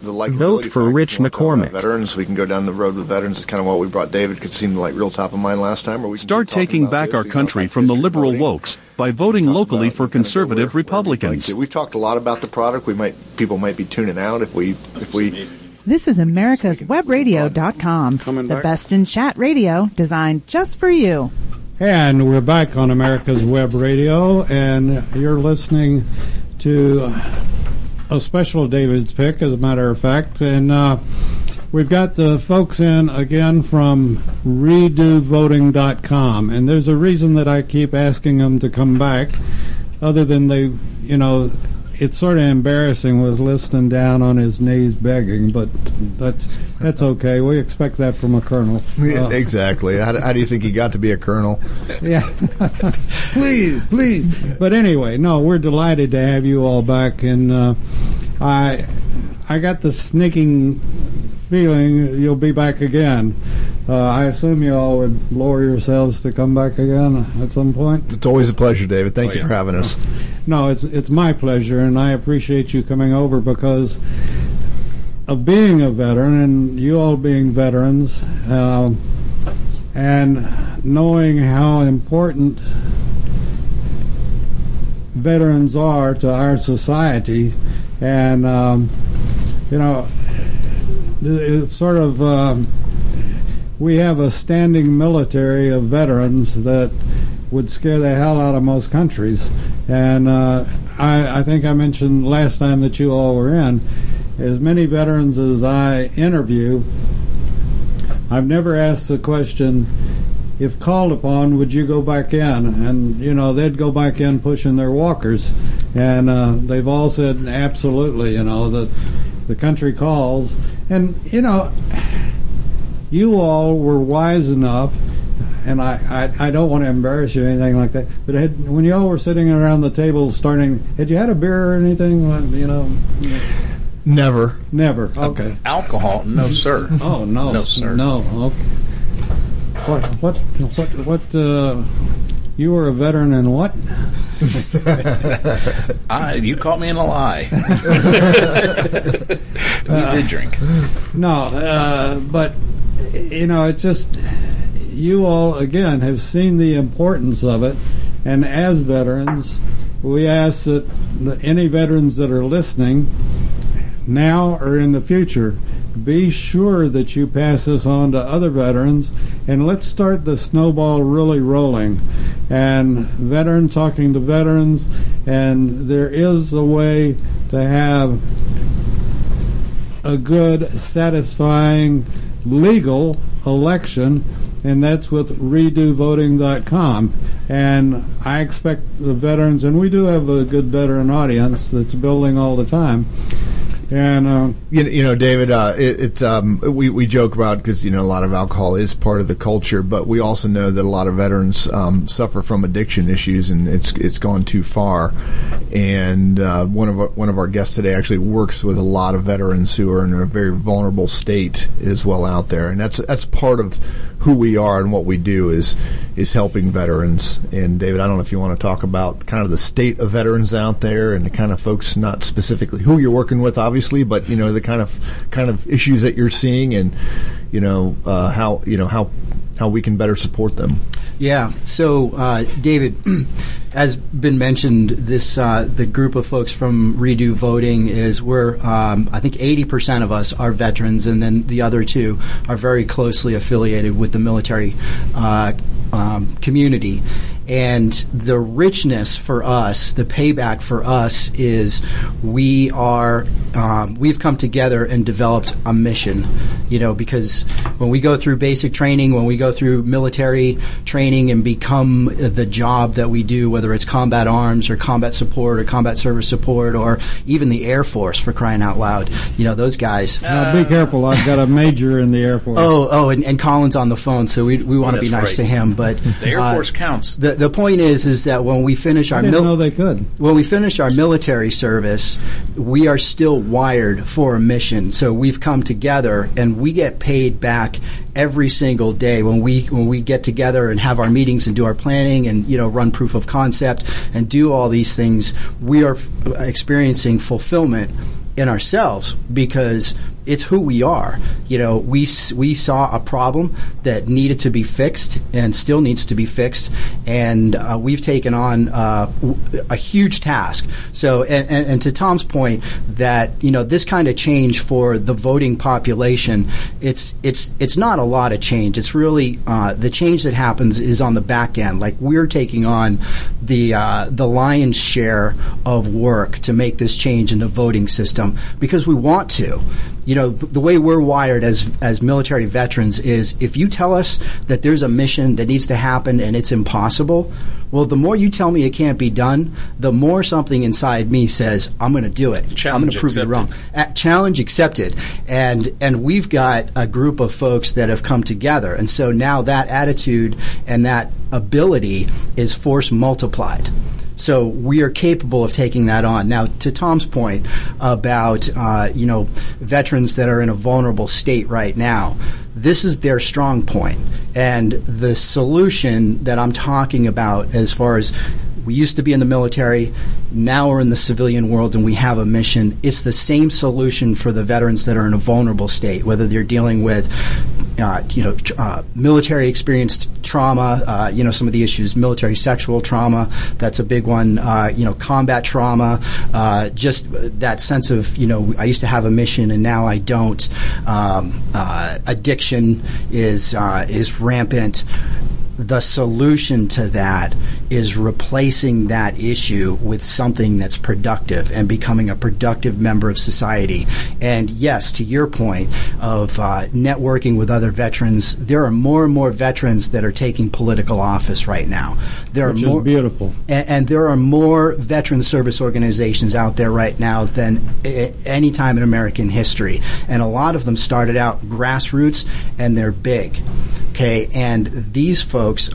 Vote for Rich McCormick. Veterans, we can go down the road with veterans. It's kind of what we brought David, because it seemed like real top of mind last time. Or we start taking back our country from the liberal wokes by voting locally for conservative Republicans. We've talked a lot about the product. We might people might be tuning out if we if we. This is Americas Web Radio dot com, the best in chat radio designed just for you. And we're back on America's Web Radio, and you're listening to a special David's pick, as a matter of fact. And uh, we've got the folks in again from redo voting dot com. And there's a reason that I keep asking them to come back, other than they, you know, it's sort of embarrassing with Liston down on his knees begging, but that's that's okay. We expect that from a colonel. Yeah, uh, exactly. How do, how do you think he got to be a colonel? Yeah. Please, please. But anyway, no, we're delighted to have you all back, and uh, I I got the sneaking feeling you'll be back again. Uh, I assume you all would lower yourselves to come back again at some point. It's always a pleasure, David. Thank oh, you yeah. for having us. No, it's it's my pleasure, and I appreciate you coming over because of being a veteran and you all being veterans, uh, and knowing how important veterans are to our society. And, um, you know, it's sort of... Um, we have a standing military of veterans that would scare the hell out of most countries. And uh, I, I think I mentioned last time that you all were in, as many veterans as I interview, I've never asked the question, if called upon, would you go back in? And, you know, they'd go back in pushing their walkers. And uh, they've all said, absolutely, you know, that the country calls. And, you know... You all were wise enough, and I, I, I don't want to embarrass you or anything like that, but had, when you all were sitting around the table starting, had you had a beer or anything? You know, you know. Never. Never. Okay. Alcohol? No, sir. Oh, no. No, sir. No. Okay. What, what, what, what, uh, you were a veteran in what? I, you caught me in a lie. You uh, did drink. No, uh, but... You know, it's just, you all, again, have seen the importance of it. And as veterans, we ask that any veterans that are listening now or in the future. Be sure that you pass this on to other veterans, and let's start the snowball really rolling. And veterans talking to veterans, and there is a way to have a good, satisfying, legal election, and that's with redo voting dot com. And I expect the veterans, and we do have a good veteran audience that's building all the time. And uh, you, you know, David, uh, it, it's um, we we joke about, because you know a lot of alcohol is part of the culture, but we also know that a lot of veterans um, suffer from addiction issues, and it's it's gone too far. And uh, one of our, one of our guests today actually works with a lot of veterans who are in a very vulnerable state as well out there, and that's that's part of who we are and what we do is is helping veterans. And David, I don't know if you want to talk about kind of the state of veterans out there and the kind of folks, not specifically who you're working with, obviously. Obviously, but you know the kind of kind of issues that you're seeing, and you know uh, how you know how how we can better support them. Yeah. So, uh, David, as been mentioned, this uh, the group of folks from Redo Voting is we're um, I think eighty percent of us are veterans, and then the other two are very closely affiliated with the military uh, um, community. And the richness for us, the payback for us, is we are um, we've come together and developed a mission. You know, because when we go through basic training, when we go through military training and become the job that we do, whether it's combat arms or combat support or combat service support or even the Air Force, for crying out loud, you know, those guys. Uh, now, be careful! I've got a major in the Air Force. Oh, oh, and, and Colin's on the phone, so we we want to oh, be nice right. to him. But the Air uh, Force counts. The, The point is, is that when we finish our I didn't mil- know they could. When we finish our military service, we are still wired for a mission. So we've come together, and we get paid back every single day when we when we get together and have our meetings and do our planning and you know run proof of concept and do all these things. We are f- experiencing fulfillment in ourselves because it's who we are. You know, we we saw a problem that needed to be fixed and still needs to be fixed, and uh, we've taken on uh, a huge task. So, and, and, and to Tom's point, that you know this kind of change for the voting population, it's it's it's not a lot of change. It's really uh, the change that happens is on the back end. Like we're taking on the uh, the lion's share of work to make this change in the voting system. Because we want to. You know, th- the way we're wired as as military veterans is if you tell us that there's a mission that needs to happen and it's impossible, well, the more you tell me it can't be done, the more something inside me says, I'm going to do it. Challenge I'm going to prove accepted. you wrong. At challenge accepted. And and we've got a group of folks that have come together. And so now that attitude and that ability is force multiplied. So we are capable of taking that on. Now, to Tom's point about, uh, you know, veterans that are in a vulnerable state right now, this is their strong point. And the solution that I'm talking about as far as we used to be in the military, now we're in the civilian world and we have a mission, it's the same solution for the veterans that are in a vulnerable state, whether they're dealing with Uh, you know, uh, military experienced trauma, uh, you know, some of the issues, military sexual trauma, that's a big one, uh, you know, combat trauma, uh, just that sense of, you know, I used to have a mission and now I don't. Um, uh, addiction is uh, is rampant. The solution to that is replacing that issue with something that's productive and becoming a productive member of society. And yes, to your point of uh, networking with other veterans, there are more and more veterans that are taking political office right now. There Which are more, is beautiful. And, and there are more veteran service organizations out there right now than I- any time in American history. And a lot of them started out grassroots, and they're big. Okay, and these folks,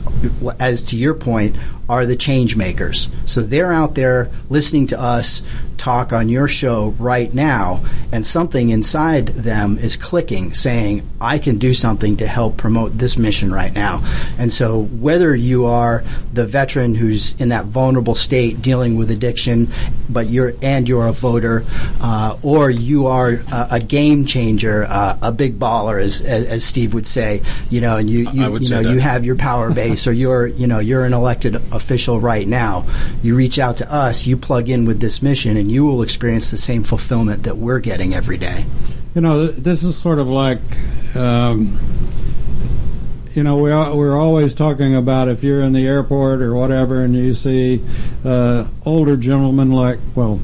as to your point, are the change makers. So they're out there listening to us talk on your show right now, and something inside them is clicking, saying, I can do something to help promote this mission right now. And so whether you are the veteran who's in that vulnerable state dealing with addiction, but you're and you're a voter, uh, or you are a, a game changer, uh, a big baller, as, as as Steve would say, you know, and you you, you know that. You have your power base, or you're you know you're an elected official right now. You reach out to us, you plug in with this mission, and you will experience the same fulfillment that we're getting every day. You know, this is sort of like, um, you know, we are, we're always talking about if you're in the airport or whatever and you see uh, older gentlemen like, well,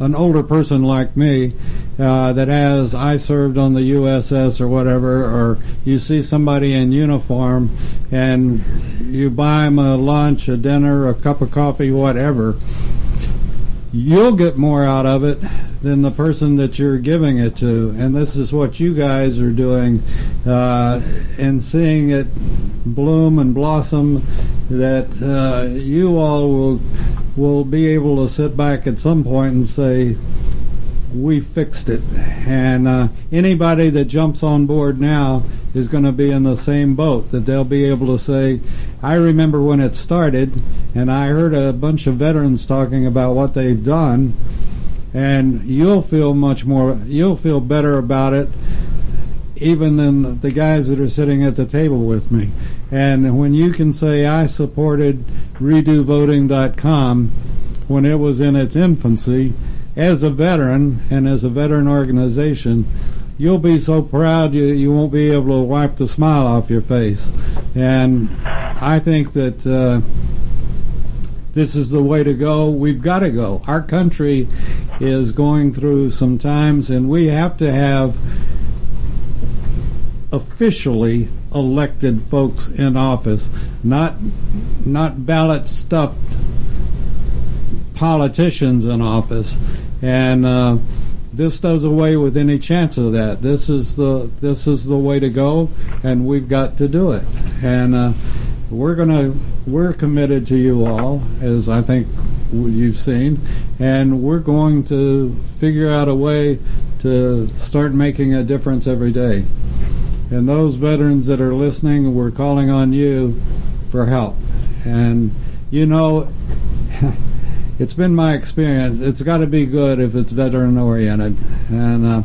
an older person like me uh, that has, I served on the U S S or whatever, or you see somebody in uniform and you buy them a lunch, a dinner, a cup of coffee, whatever, you'll get more out of it than the person that you're giving it to. And this is what you guys are doing, uh, and seeing it bloom and blossom, that uh, you all will will be able to sit back at some point and say, we fixed it. And uh, anybody that jumps on board now is going to be in the same boat, that they'll be able to say, I remember when it started, and I heard a bunch of veterans talking about what they've done, and you'll feel much more, you'll feel better about it even than the guys that are sitting at the table with me. And when you can say, I supported Redo Voting dot com when it was in its infancy, as a veteran and as a veteran organization, you'll be so proud you, you won't be able to wipe the smile off your face. And I think that uh, this is the way to go. We've got to go. Our country is going through some times, and we have to have officially elected folks in office, not not ballot stuffed politicians in office. And uh, this does away with any chance of that. This is the this is the way to go, and we've got to do it. And uh, we're gonna we're committed to you all, as I think you've seen, and we're going to figure out a way to start making a difference every day. And those veterans that are listening, we're calling on you for help. And, you know, it's been my experience. It's got to be good if it's veteran-oriented. And uh,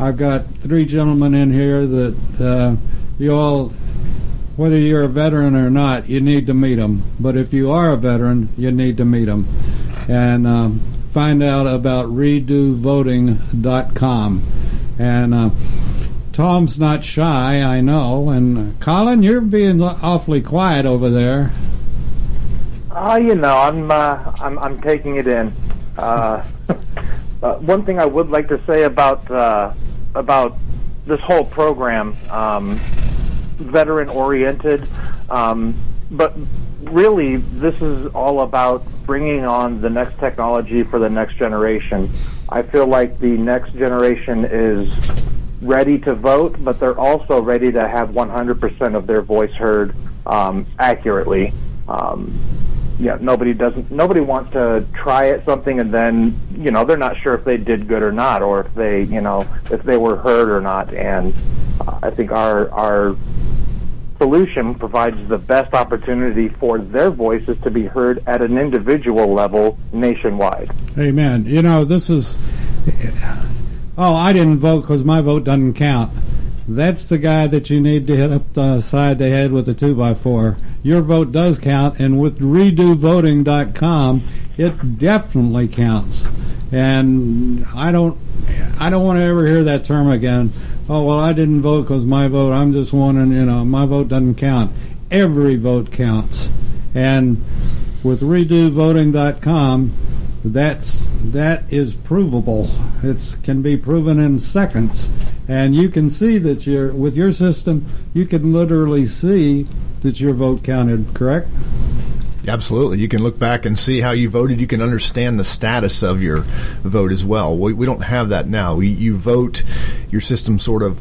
I've got three gentlemen in here that uh, you all, whether you're a veteran or not, you need to meet them. But if you are a veteran, you need to meet them. And um, find out about redo voting dot com. And Uh, Tom's not shy, I know. And Colin, you're being awfully quiet over there. Ah, uh, you know, I'm, uh, I'm, I'm taking it in. Uh, uh, one thing I would like to say about uh, about this whole program, um, veteran oriented, um, but really, this is all about bringing on the next technology for the next generation. I feel like the next generation is ready to vote, but they're also ready to have one hundred percent of their voice heard um, accurately. Um, yeah, nobody doesn't. Nobody wants to try at something and then, you know, they're not sure if they did good or not, or if they, you know, if they were heard or not. And uh, I think our our solution provides the best opportunity for their voices to be heard at an individual level nationwide. Amen. You know, this is. Oh, I didn't vote because my vote doesn't count. That's the guy that you need to hit up the side of the head with a two by four. Your vote does count, and with redo voting dot com, it definitely counts. And I don't I don't want to ever hear that term again. Oh, well, I didn't vote because my vote, I'm just wanting, you know, my vote doesn't count. Every vote counts. And with redo voting dot com, That's that is provable. It can be proven in seconds, and you can see that you're with your system. You can literally see that your vote counted. Correct? Absolutely. You can look back and see how you voted. You can understand the status of your vote as well. We, we don't have that now. You, you vote. Your system sort of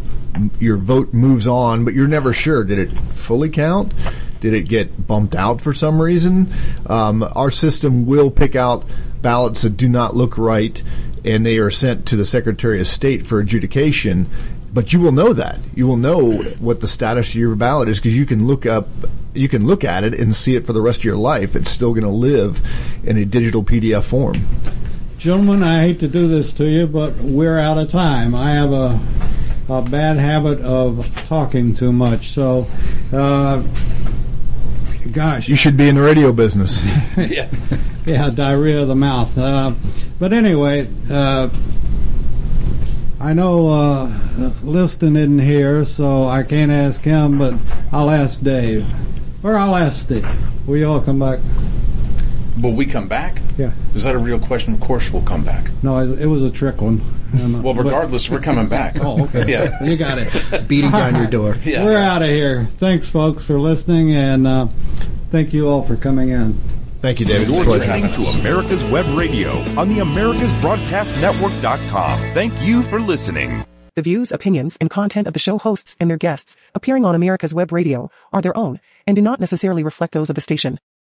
your vote moves on, but you're never sure. Did it fully count? Did it get bumped out for some reason? Um, our system will pick out ballots that do not look right, and they are sent to the Secretary of State for adjudication. But you will know that. You will know what the status of your ballot is because you can look up, you can look at it and see it for the rest of your life. It's still going to live in a digital P D F form. Gentlemen, I hate to do this to you, but we're out of time. I have a a bad habit of talking too much, so. Uh, Gosh, you should be in the radio business. yeah. yeah, diarrhea of the mouth. Uh, but anyway, uh, I know uh, Liston isn't here, so I can't ask him, but I'll ask Dave. Or I'll ask Steve. We all come back. Will we come back? Yeah. Is that a real question? Of course we'll come back. No, it, it was a trick one. And, well, regardless, but, we're coming back. Oh, okay. Yeah. You got it. Beating all down right. your door. Yeah. We're out of here. Thanks, folks, for listening, and uh, thank you all for coming in. Thank you, David. You're listening to America's Web Radio on the Americas Broadcast Network dot com. Thank you for listening. The views, opinions, and content of the show hosts and their guests appearing on America's Web Radio are their own and do not necessarily reflect those of the station.